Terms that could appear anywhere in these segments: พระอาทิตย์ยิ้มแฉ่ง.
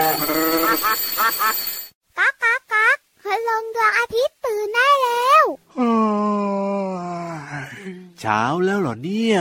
ก๊ากก๊ากก๊ากคืนลงดวงอาทิตย์ตื่นได้แล้วเช้าแล้วเหรอเนี่ย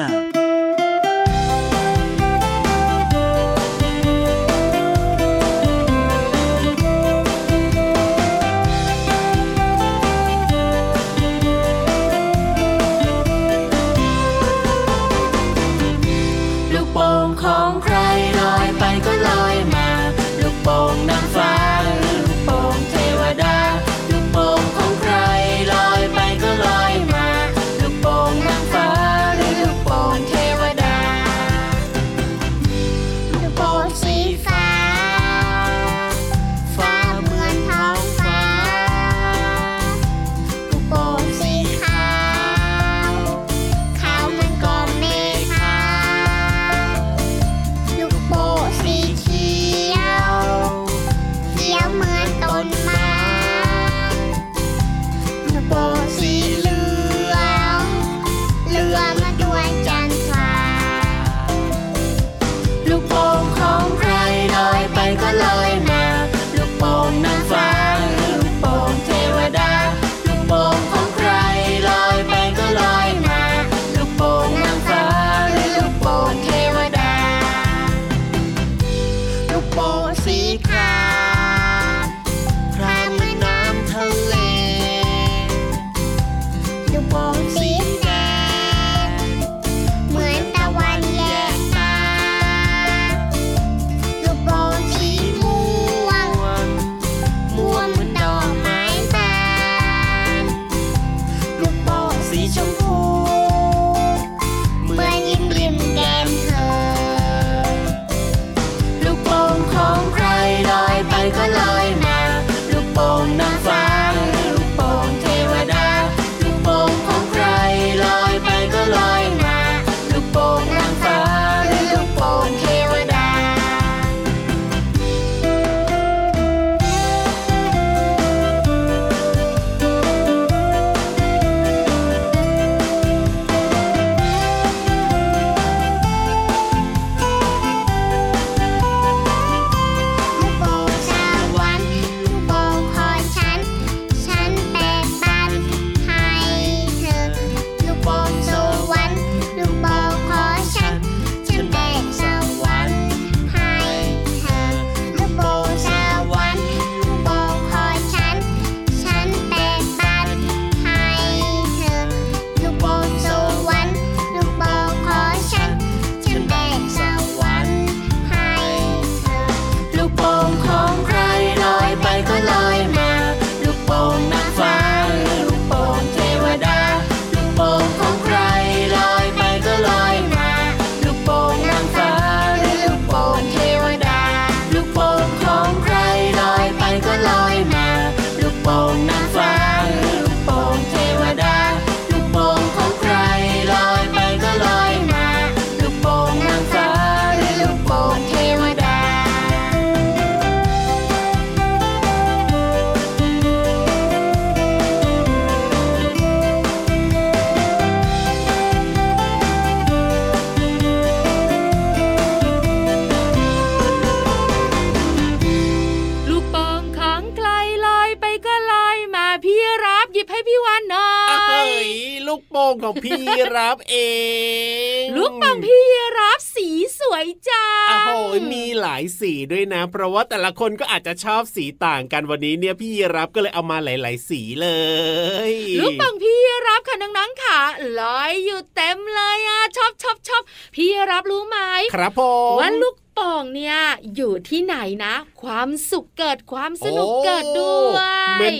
ของพี่รับเองลูกปังพี่รับสีสวยจ้าโอ้โหมีหลายสีด้วยนะเพราะว่าแต่ละคนก็อาจจะชอบสีต่างกันวันนี้เนี่ยพี่รับก็เลยเอามาหลายๆสีเลยลูกปังพี่รับค่ะน้องๆค่ะลอยอยู่เต็มเลยอ่ะชอบๆๆพี่รับรู้ไหมครับผมว่าลูกป่องเนี่ยอยู่ที่ไหนนะความสุขเกิดความสนุกเกิดด้วย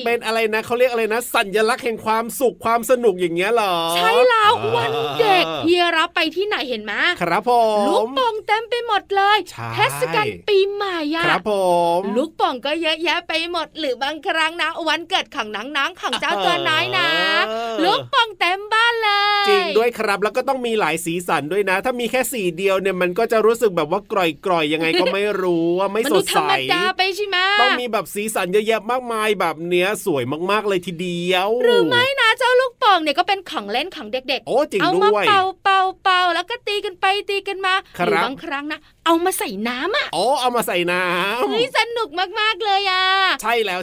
เป็นอะไรนะเขาเรียกอะไรนะสัญลักษณ์แห่งความสุขความสนุกอย่างเงี้ยหรอใช่แล้ววันเด็กพี่รับไปที่ไหนเห็นไหมครับผมลูกป่องเต็มไปหมดเลยเทศกาลปีใหม่อะครับผมลูกป่องก็เยอะแยะไปหมดหรือบางครั้งนะวันเกิดของนางๆของเจ้าตัวน้อยนะลูกป่องเต็มบ้านเลยจริงด้วยครับแล้วก็ต้องมีหลายสีสันด้วยนะถ้ามีแค่สีเดียวเนี่ยมันก็จะรู้สึกแบบว่ากร่อย ร่อยยังไงก็ไม่รู้ว่าไม่สดใสต้องมีแบบสีสันเยอะแยะมากมายแบบเนี้ยสวยมากๆเลยทีเดียวหรือไม่นะเจ้าลูกโป่งเนี่ยก็เป็นของเล่นของเด็กๆเอามาเป่าแล้วก็ตีกันไปตีกันมาหรือบางครั้งนะเอามาใส่น้ำอ่ะอ๋อเอามาใส่น้ำเฮ้ยสนุกมากๆเลยอ่ะใช่แล้ว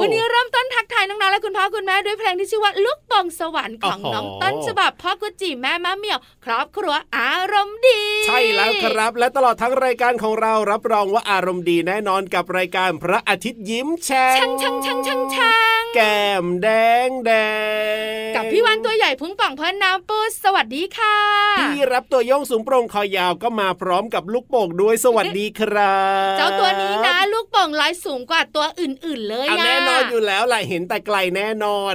วันนี้เริ่มต้นทักทายน้องๆและคุณพ่อคุณแม่ด้วยเพลงที่ชื่อว่าลูกโป่งสวรรค์ของน้องต้นฉบับพ่อกุจิแม่มะเหมี่ยวครอบครัวอารมณ์ดีใช่แล้วครับและตลอดทั้งรายการของเรารับรองว่าอารมณ์ดีแน่นอนกับรายการพระอาทิตย์ยิ้มแฉ่งแก้มแดงแดงกับพี่วันตัวใหญ่พุงป่องพอน้ำปูสวัสดีค่ะพี่รับตัวโยงสูงโปร่งคอยาวก็มาพร้อมกับลูกโป่งด้วยสวัสดีครับเจ้าตัวนี้นะลูกโป่งลายสูงกว่าตัวอื่นๆเลยแน่นอนอยู่แล้วล่ะเห็นแต่ไกลแน่นอน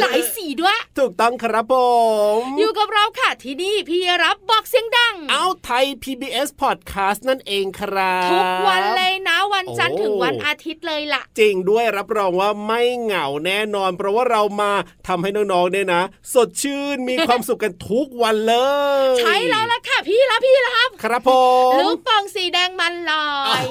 หลายสีด้วยถูกต้องครับผมอยู่กับเราค่ะที่นี่พี่รับบอกเสียงดังเอาไทย PBS Podcast นั่นเองครับทุกวันเลยนะวันจันทร์ถึงวันอาทิตย์เลยล่ะจริงด้วยรับรองว่าไม่เหงาแน่นอนเพราะว่าเรามาทำให้น้องๆเนี่ยนะสดชื่นมีความสุขกันทุกวันเลยใช่แล้วล่ะค่ะพี่รับครับผมลูกโป่งสีแดงมันลอย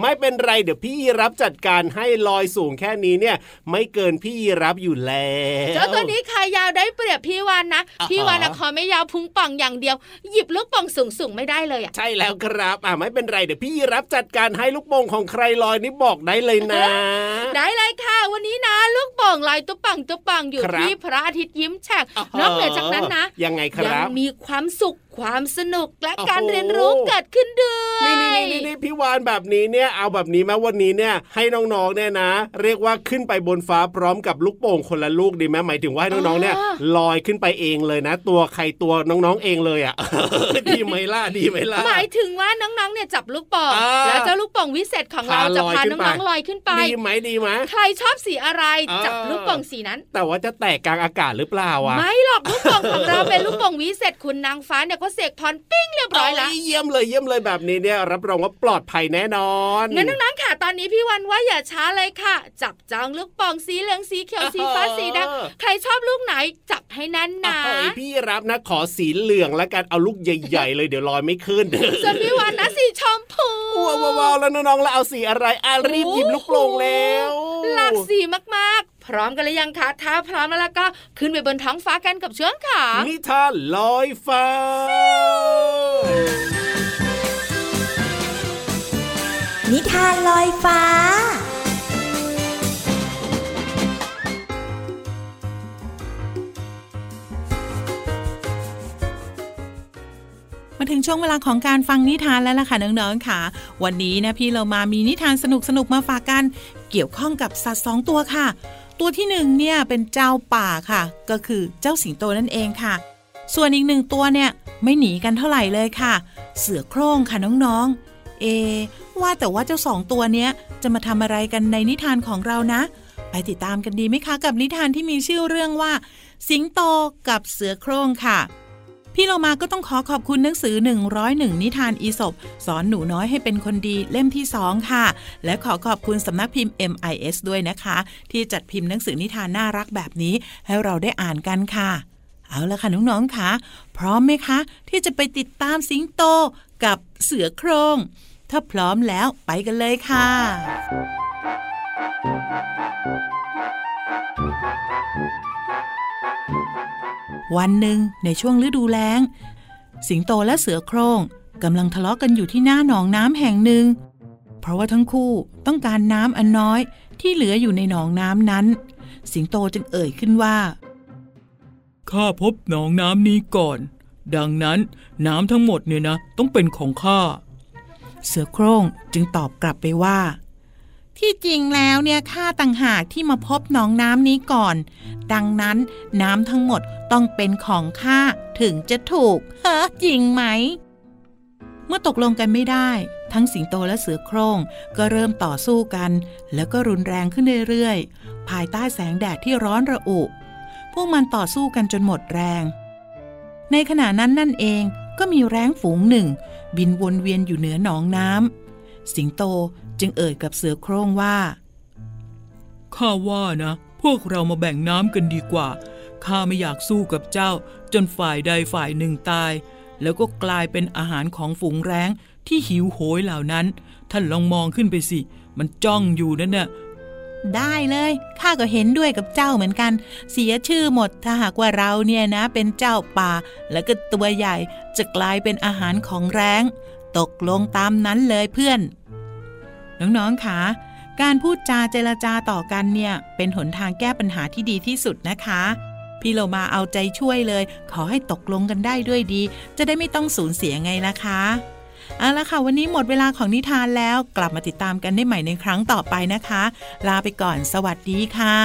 ไม่เป็นไรเดี๋ยวพี่รับจัดการให้ลอยสูงแค่นี้เนี่ยไม่เกินพี่รับอยู่แล้วเจ้าตัวนี้ขายาวได้เปรียบพี่วานนะพี่วานนะคอไม่ยาวพุงป่องอย่างเดียวหยิบลูกโป่งสูงไม่ได้เลยอ่ะใช่แล้วครับไม่เป็นไรเดี๋ยวพี่รับจัดการให้ลูกโป่งของใครลอยนี่บอกได้เลยนะได้เลยค่ะวันนี้นะลูกโป่งลอยตุ๊บปังอยู่ที่พระอาทิตย์ยิ้มแฉ่งนอกเหนือจากนั้นนะยังไงครับยังมีความสุขความสนุกและการเรียนรู้เกิดขึ้นด้วยนี่พี่วานแบบนี้เนี่ยเอาแบบนี้มาวันนี้เนี่ยให้น้องๆเนี่ยนะเรียกว่าขึ้นไปบนฟ้าพร้อมกับลูกโป่งคนละลูกดีไหมหมายถึงว่าให้น้องๆเนี่ยลอยขึ้นไปเองเลยนะตัวใครตัวน้องๆเองเลยอ่ะ ดีไหมล่ะหมายถึงว่าน้องๆเนี่ยจับลูกโป่งแล้วเจ้าลูกโป่งวิเศษของเราจะพาน้องๆลอยขึ้นไปดีไหมใครชอบสีอะไรจับลูกโป่งสีนั้นแต่ว่าจะแตกกลางอากาศหรือเปล่าวะไม่หรอกลูกโป่งของเราเป็นลูกโป่งวิเศษคุณนางฟ้าเนี่ยก็เสกพรปิ้งเรียบร้อยแล้วเยี่ยมเลยแบบนี้เนี่ยรับรองว่าปลอดภัยแน่นอนงั้นน้องๆค่ะตอนนี้พี่วันว่าอย่าช้าเลยค่ะจับจองลูกโป่งสีเหลืองสีเขียวสีฟ้าสีแดงใครชอบลูกไหนจับให้นั่นนะพี่รับนะขอสีเหลืองแล้วกันเอาลูกใหญ่ๆเลยเดี๋ยวลอยไม่ขึ้นส่วนพี่วันนะสีชมพูว้าวแล้วน้องๆแล้วเอาสีอะไรรีบหยิบลูกโป่งแล้วหลากสีมากๆพร้อมกันหรือยังคะถ้าพร้อมแล้วก็ขึ้นไปบนท้องฟ้ากันกับเชื้องขานิทานลอยฟ้านิทานลอยฟ้ามาถึงช่วงเวลาของการฟังนิทานแล้วล่ะค่ะน้องๆค่ะวันนี้นะพี่เรามามีนิทานสนุกๆมาฝากกันเกี่ยวข้องกับสัตว์2ตัวค่ะตัวที่1เนี่ยเป็นเจ้าป่าค่ะก็คือเจ้าสิงโตนั่นเองค่ะส่วนอีก1ตัวเนี่ยไม่หนีกันเท่าไหร่เลยค่ะเสือโคร่งค่ะน้องๆว่าแต่ว่าเจ้า2ตัวเนี้ยจะมาทำอะไรกันในนิทานของเรานะไปติดตามกันดีไหมคะกับนิทานที่มีชื่อเรื่องว่าสิงโตกับเสือโคร่งค่ะพี่เรามาก็ต้องขอบคุณหนังสือ101นิทานอีสปสอนหนูน้อยให้เป็นคนดีเล่มที่2ค่ะและขอบคุณสำนักพิมพ์ MIS ด้วยนะคะที่จัดพิมพ์หนังสือนิทานน่ารักแบบนี้ให้เราได้อ่านกันค่ะเอาล่ะค่ะน้องๆค่ะพร้อมไหมคะที่จะไปติดตามสิงโตกับเสือโคร่งถ้าพร้อมแล้วไปกันเลยค่ะวันหนึ่งในช่วงฤดูแล้งสิงโตและเสือโคร่งกำลังทะเลาะกันอยู่ที่หน้าหนองน้ำแห่งหนึ่งเพราะว่าทั้งคู่ต้องการน้ำอันน้อยที่เหลืออยู่ในหนองน้ำนั้นสิงโตจึงเอ่ยขึ้นว่าข้าพบหนองน้ำนี้ก่อนดังนั้นน้ำทั้งหมดเนี่ยนะต้องเป็นของข้าเสือโคร่งจึงตอบกลับไปว่าที่จริงแล้วเนี่ยข้าต่างหากที่มาพบหนองน้ำนี้ก่อนดังนั้นน้ำทั้งหมดต้องเป็นของข้าถึงจะถูกจริงไหมเมื่อตกลงกันไม่ได้ทั้งสิงโตและเสือโคร่งก็เริ่มต่อสู้กันแล้วก็รุนแรงขึ้นเรื่อยๆภายใต้แสงแดดที่ร้อนระอุพวกมันต่อสู้กันจนหมดแรงในขณะนั้นนั่นเองก็มีแร้งฝูงหนึ่งบินวนเวียนอยู่เหนือหนองน้ำสิงโตจึงเอ่ยกับเสือโคร่งว่าข้าว่านะพวกเรามาแบ่งน้ำกันดีกว่าข้าไม่อยากสู้กับเจ้าจนฝ่ายใดฝ่ายหนึ่งตาย แล้วก็กลายเป็นอาหารของฝูงแร้งที่หิวโหยเหล่านั้นท่านลองมองขึ้นไปสิมันจ้องอยู่นั่นน่ะได้เลยข้าก็เห็นด้วยกับเจ้าเหมือนกันเสียชื่อหมดถ้าหากว่าเราเนี่ยนะเป็นเจ้าป่าแล้วก็ตัวใหญ่จะกลายเป็นอาหารของแร้งตกลงตามนั้นเลยเพื่อนน้องๆค่ะการพูดจาเจรจาต่อกันเนี่ยเป็นหนทางแก้ปัญหาที่ดีที่สุดนะคะพี่โลมาเอาใจช่วยเลยขอให้ตกลงกันได้ด้วยดีจะได้ไม่ต้องสูญเสียไงล่ะคะเอาละค่ะวันนี้หมดเวลาของนิทานแล้วกลับมาติดตามกันได้ใหม่ในครั้งต่อไปนะคะลาไปก่อนสวัสดีค่ะ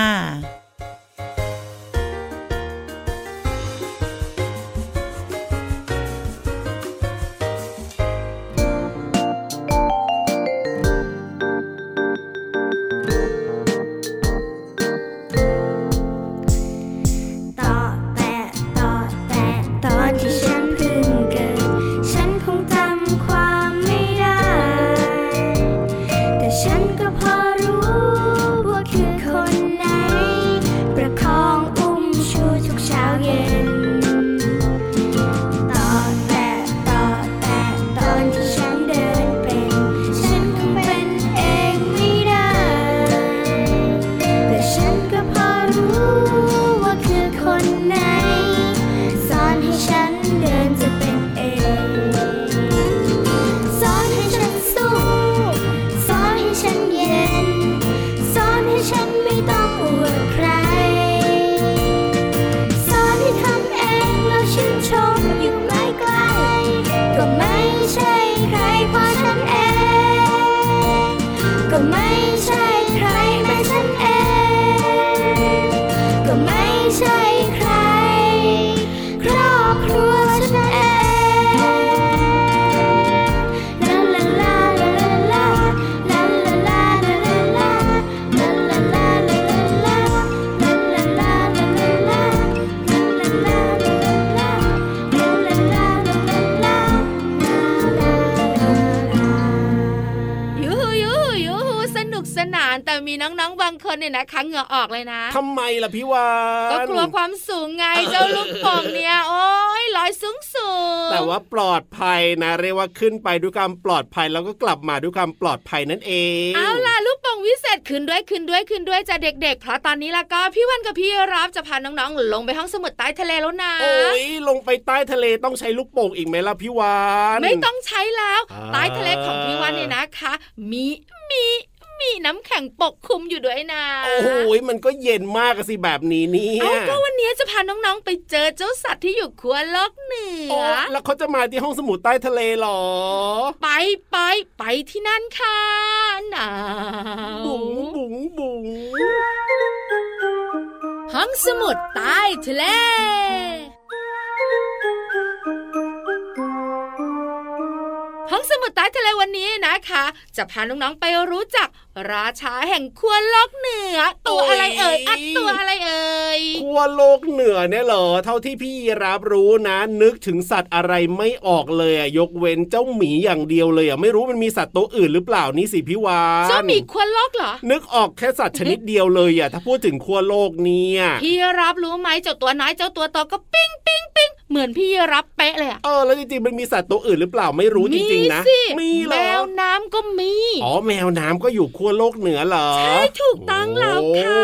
เนี่ยนะคะเหงื่อออกเลยนะทำไมล่ะพี่วานก็กลัวความสูงไงเจ้าลูกโป่งเนี่ยโอ๊ยลอยสูงๆแต่ว่าปลอดภัยนะเรียกว่าขึ้นไปด้วยความปลอดภัยแล้วก็กลับมาด้วยความปลอดภัยนั่นเองเอาล่ะลูกโป่งวิเศษขึ้นด้วยจะเด็กๆเพราะตอนนี้ล่ะก็พี่วานกับพี่รับจะพาน้องๆลงไปห้องสมุดใต้ทะเลแล้วนะโอ๊ยลงไปใต้ทะเลต้องใช้ลูกโป่งอีกไหมล่ะพี่วานไม่ต้องใช้แล้วใต้ทะเลของพี่วานเนี่ยนะคะมีน้ำแข็งปกคลุมอยู่ด้วยนะโอ้โหมันก็เย็นมากสิแบบนี้นี่เอ้าก็วันนี้จะพาน้องๆไปเจอเจ้าสัตว์ที่อยู่ขั้วโลกเหนือแล้วเขาจะมาที่ห้องสมุดใต้ทะเลหรอไปที่นั่นค่ะหนาวบุ๋งห้องสมุดใต้ทะเลห้องสมุดใต้ทะเลวันนี้นะคะจะพาน้องๆไปรู้จักราชาแห่งขั้วโลกเหนือตัวอะไรเอ่ยตัวอะไรเอ่ยขั้วโลกเหนือเนี่ยเหรอเท่าที่พี่รับรู้นะนึกถึงสัตว์อะไรไม่ออกเลยยกเว้นเจ้าหมีอย่างเดียวเลยไม่รู้มันมีสัตว์ตัวอื่นหรือเปล่านี่สิพี่วานเจ้าหมีขั้วโลกเหรอนึกออกแค่สัตว์ชนิดเดียวเลยถ้าพูดถึงขั้วโลกเนี่ยพี่รับรู้ไหมเจ้าตัวน้อยเจ้าตัวโตก็ปิ้งเหมือนพี่รับเป๊ะเลยแล้วจริงๆมันมีสัตว์ตัวอื่นหรือเปล่าไม่รู้จริงๆนะมีแมวน้ำก็มีแมวน้ำก็อยู่ขั้วโลกเหนือเหรอใช่ถูกต้องแล้วค่ะ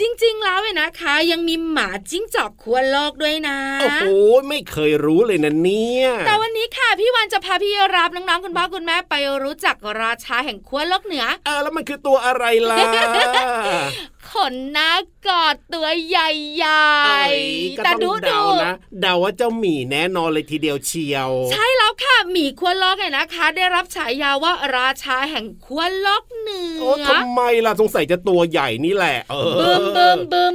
จริงๆแล้วนะคะยังมีหมาจิ้งจอกขั้วโลกด้วยนะโอ้โหไม่เคยรู้เลยนะเนี่ยแต่วันนี้ค่ะพี่วันจะพาพี่รับน้องๆคุณพ่อคุณแม่ไปรู้จักราชาแห่งขั้วโลกเหนือแล้วมันคือตัวอะไรล่ะ ขนหน้ากอดตัวใหญ่ๆแต่ดูนะเดาว่าเจ้าหมีแน่นอนเลยทีเดียวเชียวใช่แล้วค่ะหมีขั้วโลกเนี่ยนะคะได้รับฉายาว่าราชาแห่งขั้วโลกเหนือทำไมล่ะสงสัยจะตัวใหญ่นี่แหละบึ้ม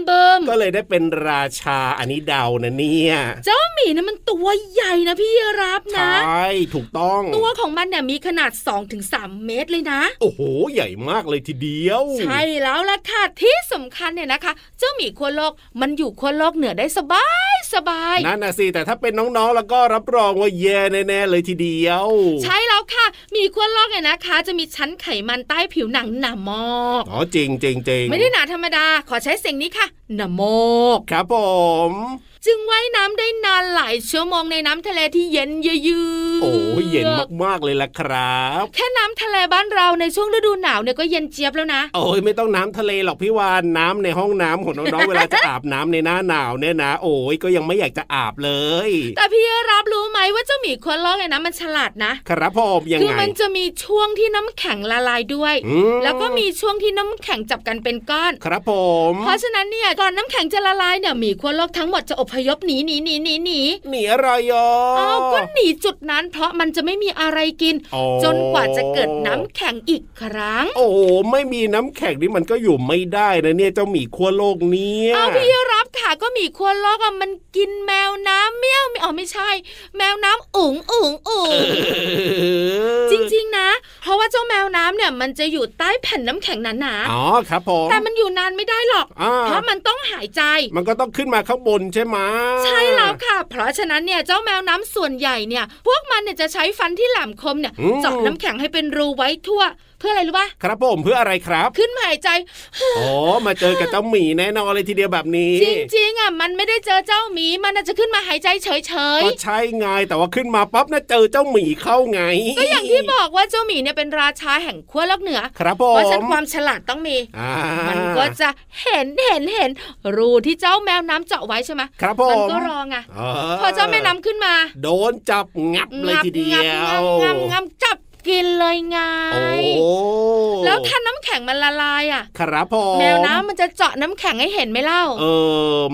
ก็เลยได้เป็นราชาอันนี้เดานะเนี่ยเจ้าหมีเนี่ยมันตัวใหญ่นะพี่รับนะใช่ถูกต้องตัวของมันเนี่ยมีขนาด 2-3 เมตรเลยนะโอ้โหใหญ่มากเลยทีเดียวใช่แล้วล่ะค่ะที่สำคัญเนี่ยนะคะเจ้าหมีขั้วโลกมันอยู่ขั้วโลกเหนือได้สบายนั่นน่ะสิแต่ถ้าเป็นน้องๆแล้วก็รับรองว่าแย่แน่ๆเลยทีเดียวใช่แล้วค่ะหมีขั้วโลกเนี่ยนะคะจะมีชั้นไขมันใต้ผิวหนังหนามอกจริงๆไม่ได้หนาธรรมดาขอใช้เสียงนี้ค่ะหนามอกครับผม จึงว่ายน้ำได้นานหลายชั่วโมงในน้ำทะเลที่เย็นเยือกโอ้เย็นมากๆเลยล่ะครับแค่น้ำทะเลบ้านเราในช่วงฤดูหนาวเนี่ยก็เย็นเจี๊ยบแล้วนะโอ้ยไม่ต้องน้ำทะเลหรอกพี่วานน้ำในห้องน้ำของน้องๆเวลาจะอาบน้ำในหน้าหนาวเนี่ยนะโอ้ยก็ยังไม่อยากจะอาบเลยแต่พี่รับรู้ไหมว่าเจ้าหมีโคล่าเนี่ยนะมันฉลาดนะครับพ่อยังไงคือมันจะมีช่วงที่น้ำแข็งละลายด้วยแล้วก็มีช่วงที่น้ำแข็งจับกันเป็นก้อนครับผมเพราะฉะนั้นเนี่ยก่อนน้ำแข็งจะละลายเนี่ยหมีโคล่าทั้งหมดจะอพยพหนีอะไรอ่ะอ้าวก็หนีจุดนั้นเพราะมันจะไม่มีอะไรกินจนกว่าจะเกิดน้ำแข็งอีกครั้งโอ้ไม่มีน้ำแข็งนี่มันก็อยู่ไม่ได้นะเนี่ยเจ้าหมีขั้วโลกเนี่ยอ้าวพี่รับค่ะก็หมีขั้วโลกอ่ะมันกินแมวน้ำเมี่ยวไม่ใช่แมวน้ำอุ๋ง จริงๆนะเพราะว่าเจ้าแมวน้ำเนี่ยมันจะอยู่ใต้แผ่นน้ำแข็งนั้นนะอ๋อครับผมแต่มันอยู่นานไม่ได้หรอกเพราะมันต้องหายใจมันก็ต้องขึ้นมาข้างบนใช่ไหมใช่แล้วค่ะเพราะฉะนั้นเนี่ยเจ้าแมวน้ำส่วนใหญ่เนี่ยพวกมันเนี่ยจะใช้ฟันที่แหลมคมเนี่ยเจาะน้ำแข็งให้เป็นรูไว้ทั่วเพื่ออะไรรู้ป่ะครับผมเพื่ออะไรครับขึ้นหายใจโอ้มาเจอกับเจ้าหมีแน่นอนเลยทีเดียวแบบนี้จริงๆอ่ะมันไม่ได้เจอเจ้าหมีมันจะขึ้นมาหายใจเฉยๆก็ใช่ไงแต่ว่าขึ้นมาปั๊บน่ะเจอเจ้าหมีเข้าไงก็อย่างที่บอกว่าเจ้าหมีเนี่ยเป็นราชาแห่งขั้วโลกเหนือครับผมเพราะฉะนั้นความฉลาดต้องมีมันก็จะเห็นรูที่เจ้าแมวน้ำเจาะไว้ใช่ไหมครับผมมันก็รอไงพอเจ้าแมวน้ำขึ้นมาโดนจับงับเลยทีเดียวงับจับกินเลยไงแล้วถ้าน้ำแข็งมันละลายอ่ะครับผมแมวน้ำมันจะเจาะน้ำแข็งให้เห็นไหมเล่า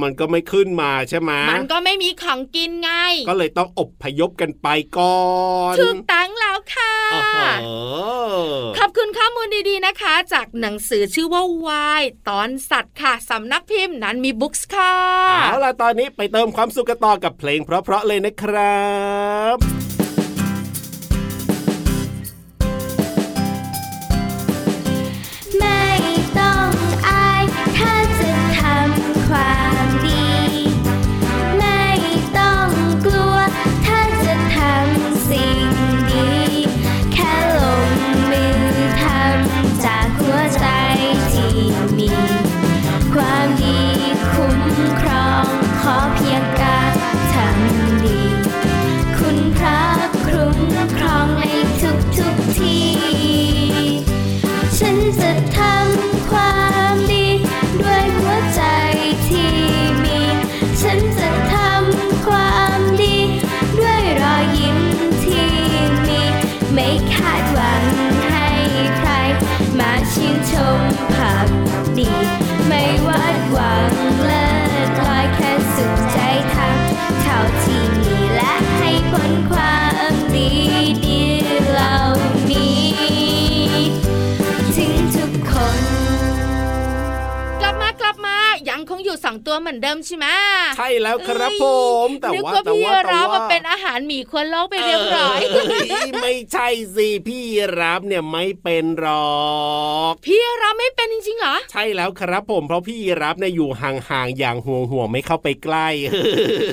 มันก็ไม่ขึ้นมาใช่ไหมมันก็ไม่มีของกินไงก็เลยต้องอบพยพกันไปก่อนถูกตั้งแล้วค่ะขอบคุณข้อมูลดีๆนะคะจากหนังสือชื่อว่าวายตอนสัตว์ค่ะสำนักพิมพ์นั้นมีบุ๊กส์ค่ะเอาล่ะตอนนี้ไปเติมความสุขกันต่อกับเพลงเพราะๆเลยนะครับไม่วาดหวังเลิศลอยแค่สุขใจทำเท่าที่มีและให้ผลความดีเหล่านี้ถึงทุกคนกลับมายังคงอยู่2ตัวเหมือนเดิมใช่ไหมใช่แล้วครับผมแต่ว่าพี่รับมาเป็นอาหารหมีขั้วโลกไปเรียบร้อยไม่ใช่สิพี่รับเนี่ยไม่เป็นหรอกพี่รับไม่เป็นจริงๆเหรอใช่แล้วครับผมเพราะพี่รับเนี่ยอยู่ห่างๆอย่างห่วงไม่เข้าไปใกล้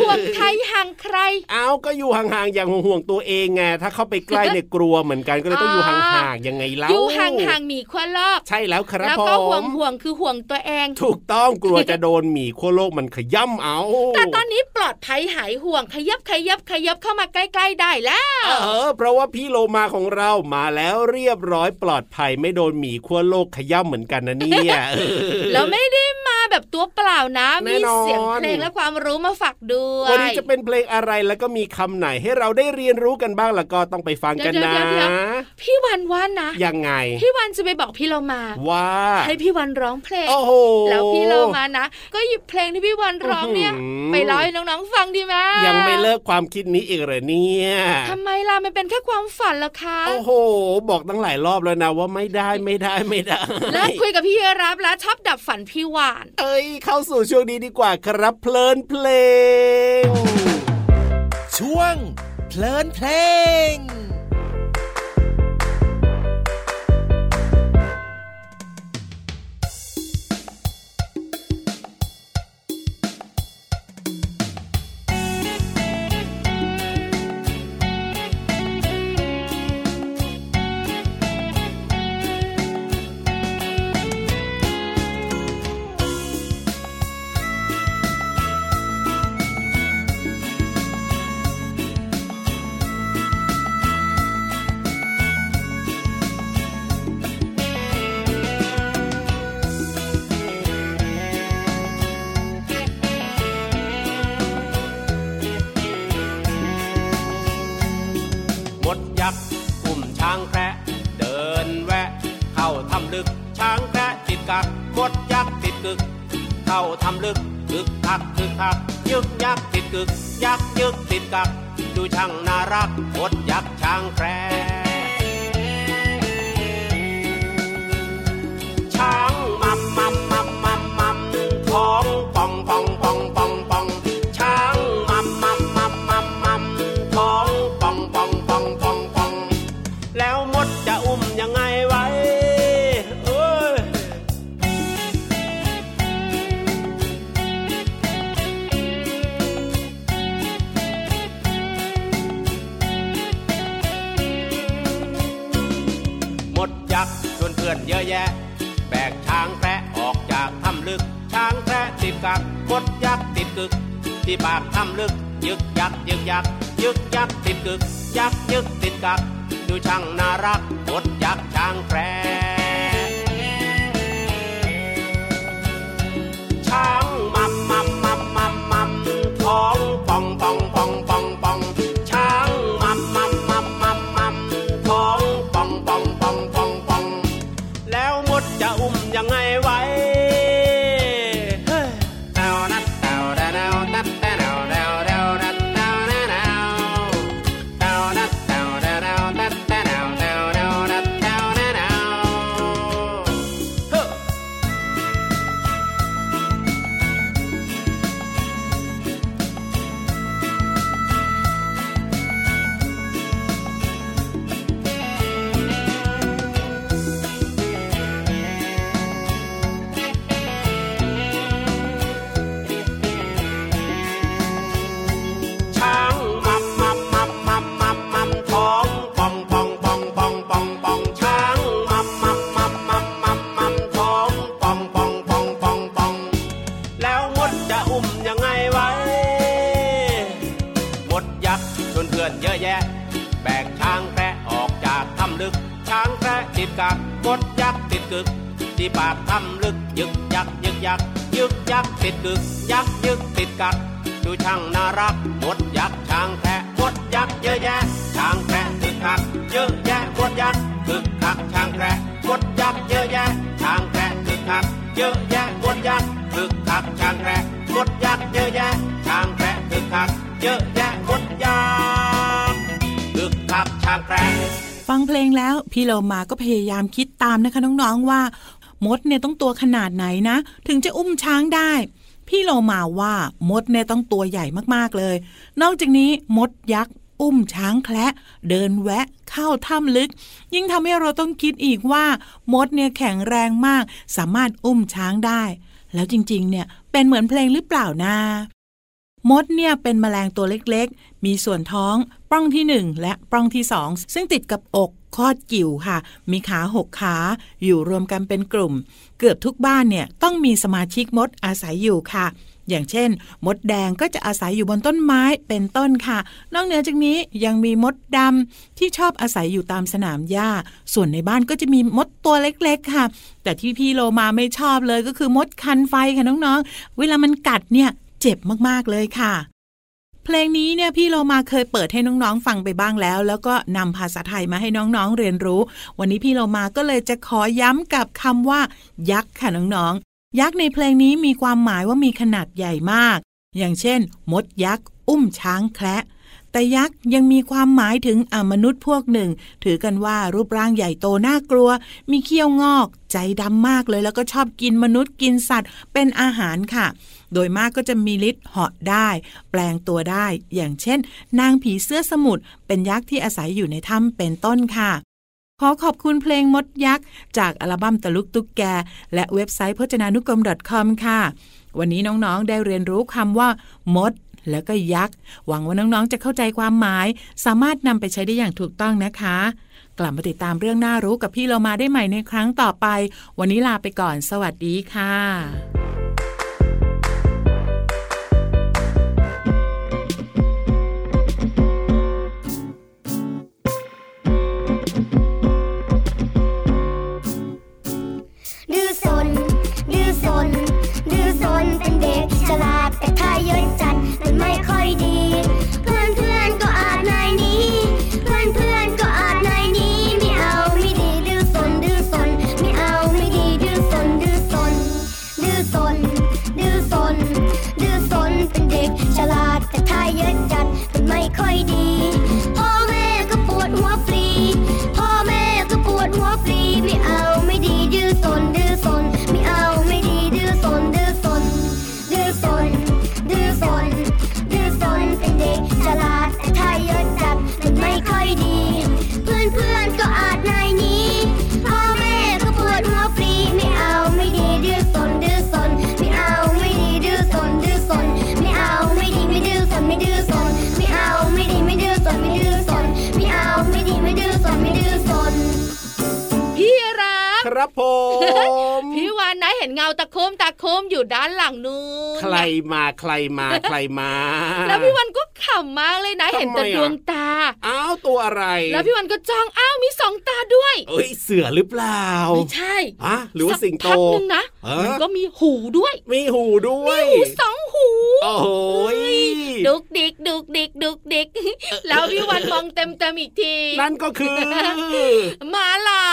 ห่วงใครห่างใครเอาก็อยู่ห่างๆอย่างห่วงตัวเองไงถ้าเข้าไปใกล้เนี่ยกลัวเหมือนกันก็เลยต้องอยู่ห่างๆยังไงเล่าอยู่ห่างๆหมีขั้วโลกใช่แล้วครับผมแล้วก็ห่วงคือห่วงตัวเองถูกต้องกลัวจะโดนหมีขั้วโลกมันขย่ำเอาแต่ตอนนี้ปลอดภัยหายห่วงขยับเข้ามาใกล้ๆได้แล้วเพราะว่าพี่โลมาของเรามาแล้วเรียบร้อยปลอดภัยไม่โดนหมีขั้วโลกขย่ำเหมือนกันนะเนี่ยแล้วไม่ได้มาแบบตัวเปล่านะมีเสียงเพลงและความรู้มาฝากด้วยวันนี้จะเป็นเพลงอะไรแล้วก็มีคำไหนให้เราได้เรียนรู้กันบ้างแล้วก็ต้องไปฟังกันนะพี่วันวันนะยังไงพี่วันจะไปบอกพี่โลมาว่าให้พี่วันร้องเพลงแล้วพี่โลมานะก็หยิบเพลงที่พี่วันร้องเนี่ยไปร้องให้น้องๆฟังดีไหมยังไม่เลิกความคิดนี้อีกเหรอเนี่ยทำไมล่ะมันเป็นแค่ความฝันหรอคะโอ้โหบอกตั้งหลายรอบแล้วนะว่าไม่ได้แล้วคุยกับพี่รับแล้วชอบดับฝันพี่วันเอ้ยเข้าสู่ช่วงนี้ดีกว่าครับเพลินเพลงช่วงเพลินเพลง ลึกช้างแพะติดกักมดยักษ์ติดกึกเข้าทำลึกตึกตักตึกตักยึกยักษ์ติดกึกยักษ์ยึกติดกักดูช่างน่ารักมดยักษ์ช้างแพะช้างมัมมัมมัมมัมมัมท้องป่องป่องป่องป่องป่องช้างมัมมัมมัมมัมมัมท้องป่องป่องป่องป่องป่องแล้วมดจะอุ้มยังไงไว้มดยักษ์ชวนเพื่อนเยอะแยะแบกช้างแพะออกจากถ้ำลึกช้างแพะติดกักมดยักษ์ติดกึกที่ปากถ้ำลึกยึกยักยึกยักยึกยักติดกึกยักยึกติดกักดูช่างน่ารักมดยักษ์ช้างแพะช้างมัมมัมมัมมัมมัมท้องป่องป่องป่องป่องป่องช้างมัมมัมมัมมัมมัมท้องป่องป่องป่องป่องป่องแล้วมดจะอุ้มยังไงไว้มดยักษ์ติดกึกที่ปากถ้ำลึกยึกยักยึกยักยึกยักติดกึกยักยึกติดกักดูช่างน่ารักมดยักษ์ช้างแพะมดยักษ์เยอะแยะช้างแพะติดกักเยอะแยะมดยักษ์ติดกักช้างแพะมดยักษ์เยอะแยะช้างแพะติดกักเยอะแยะมดยักษ์ติดกักช้างแพะมดยักษ์เยอะแยะช้างแพะติดกักเยอะแยะมดยักษ์ติดกักช้างแพะฟังเพลงแล้วพี่โลมาก็พยายามคิดตามนะคะน้องๆว่ามดเนี่ยต้องตัวขนาดไหนนะถึงจะอุ้มช้างได้พี่โลมาว่ามดเนี่ยต้องตัวใหญ่มากๆเลยนอกจากนี้มดยักษ์อุ้มช้างแคระเดินแวะเข้าถ้ำลึกยิ่งทำให้เราต้องคิดอีกว่ามดเนี่ยแข็งแรงมากสามารถอุ้มช้างได้แล้วจริงๆเนี่ยเป็นเหมือนเพลงหรือเปล่านะมดเนี่ยเป็นแมลงตัวเล็กๆมีส่วนท้องปล้องที่1และปล้องที่2ซึ่งติดกับอกคอดกิ่วค่ะมีขา6ขาอยู่รวมกันเป็นกลุ่มเกือบทุกบ้านเนี่ยต้องมีสมาชิกมดอาศัยอยู่ค่ะอย่างเช่นมดแดงก็จะอาศัยอยู่บนต้นไม้เป็นต้นค่ะนอกเหนือจากนี้ยังมีมดดำที่ชอบอาศัยอยู่ตามสนามหญ้าส่วนในบ้านก็จะมีมดตัวเล็กๆค่ะแต่ที่พี่โลมาไม่ชอบเลยก็คือมดคันไฟค่ะน้องๆเวลามันกัดเนี่ยเจ็บมากๆเลยค่ะเพลงนี้เนี่ยพี่โลมาเคยเปิดให้น้องๆฟังไปบ้างแล้วแล้วก็นำภาษาไทยมาให้น้องๆเรียนรู้วันนี้พี่โลมาก็เลยจะขอย้ำกับคำว่ายักษ์ค่ะน้องๆยักษ์ในเพลงนี้มีความหมายว่ามีขนาดใหญ่มากอย่างเช่นมดยักษ์อุ้มช้างแคระแต่ยักษ์ยังมีความหมายถึงมนุษย์พวกหนึ่งถือกันว่ารูปร่างใหญ่โตน่ากลัวมีเขี้ยวงอกใจดำมากเลยแล้วก็ชอบกินมนุษย์กินสัตว์เป็นอาหารค่ะโดยมากก็จะมีฤทธิ์เหาะได้แปลงตัวได้อย่างเช่นนางผีเสื้อสมุทรเป็นยักษ์ที่อาศัยอยู่ในถ้ำเป็นต้นค่ะขอขอบคุณเพลงมดยักษ์จากอัลบั้มตะลุกตุ๊กแกและเว็บไซต์พจนานุกรม .com ค่ะวันนี้น้องๆได้เรียนรู้คำว่ามดแล้วก็ยักษ์หวังว่าน้องๆจะเข้าใจความหมายสามารถนำไปใช้ได้อย่างถูกต้องนะคะกลับมาติดตามเรื่องน่ารู้กับพี่โลมาได้ใหม่ในครั้งต่อไปวันนี้ลาไปก่อนสวัสดีค่ะ ครับผมพี่วานนะเห็นเงาตะคุ่มอยู่ด้านหลังนู้นใครมาแล้วพี่วานก็ขำมากเลยนะเห็นแต่ดวงตาอ้าวตัวอะไรแล้วพี่วานก็จ้องอ้าวมีสองตาด้วยเอ้ยเสือหรือเปล่าไม่ใช่อะหรือว่าสิงโตสักพักนึงนะมันก็มีหูด้วยมีหูสองหูโอ้ยดุกดิกแล้วพี่วานมองเต็มอีกทีนั่นก็คือม้าลา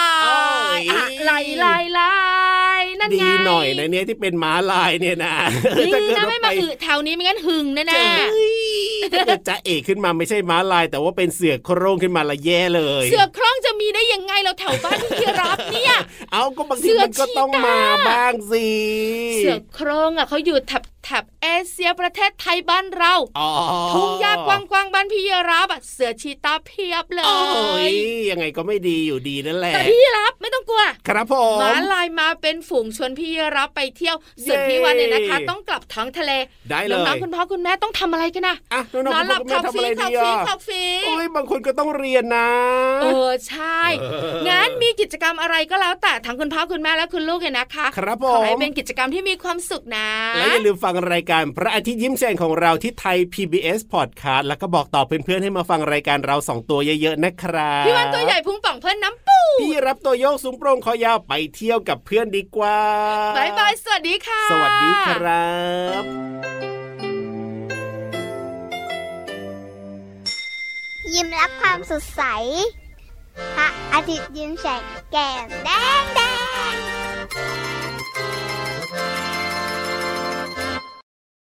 ยลายนั่นไงดีหน่อยนะเนี่ยที่เป็นม้าลายเนี่ยนะดีนะไม่มาอืดแถวนี้ไม่งั้นหึงแน่ๆจะเอกขึ้นมาไม่ใช่ม้าลายแต่ว่าเป็นเสือโคร่งขึ้นมาละแย่เลยเสือโคร่งจะมีได้ยังไงเราแถวบ้านที่รับเนี่ยเอาก็บางทีมันก็ต้องมาบ้างสิเสือโคร่งอ่ะเขาอยู่แถบเอเชียประเทศไทยบ้านเราทุ่งหญ้ากว้างๆบ้านพี่รับอ่ะเสือชีตาเพียบเลยโอ้ยยังไงก็ไม่ดีอยู่ดีนั่นแหละแต่พี่รับไม่ต้องกลัวครับผมม้าลายมาเป็นฝูงชวนพี่รับไปเที่ยวส่วนพี่วันเนี่ยนะคะต้องกลับท้องทะเลน้องๆคุณพ่อคุณแม่ต้องทำอะไรกันนะนอนหลับขับฟีโอ้ยบางคนก็ต้องเรียนนะเออใช่งั้นมีกิจกรรมอะไรก็แล้วแต่ทั้งคุณพ่อคุณแม่และคุณลูกเนี่ยนะคะครับผมขอให้เป็นกิจกรรมที่มีความสุขนะและอย่าลืมฟังรายการพระอาทิตย์ยิ้มแฉ่งของเราที่ไทย PBS Podcast แล้วก็บอกต่อเพื่อนๆให้มาฟังรายการเรา2ตัวเยอะๆนะครับพี่วันตัวใหญ่พุงป่องเพื่อนน้ำปูพี่รับตัวโยกสูงโปร่งคอยาวไปเที่ยวกับเพื่อนดีกว่าบ๊ายบายสวัสดีค่ะสวัสดีครับยิ้มรับความสดใสพระอาทิตย์ยิ้มแฉ่งแก้มแดง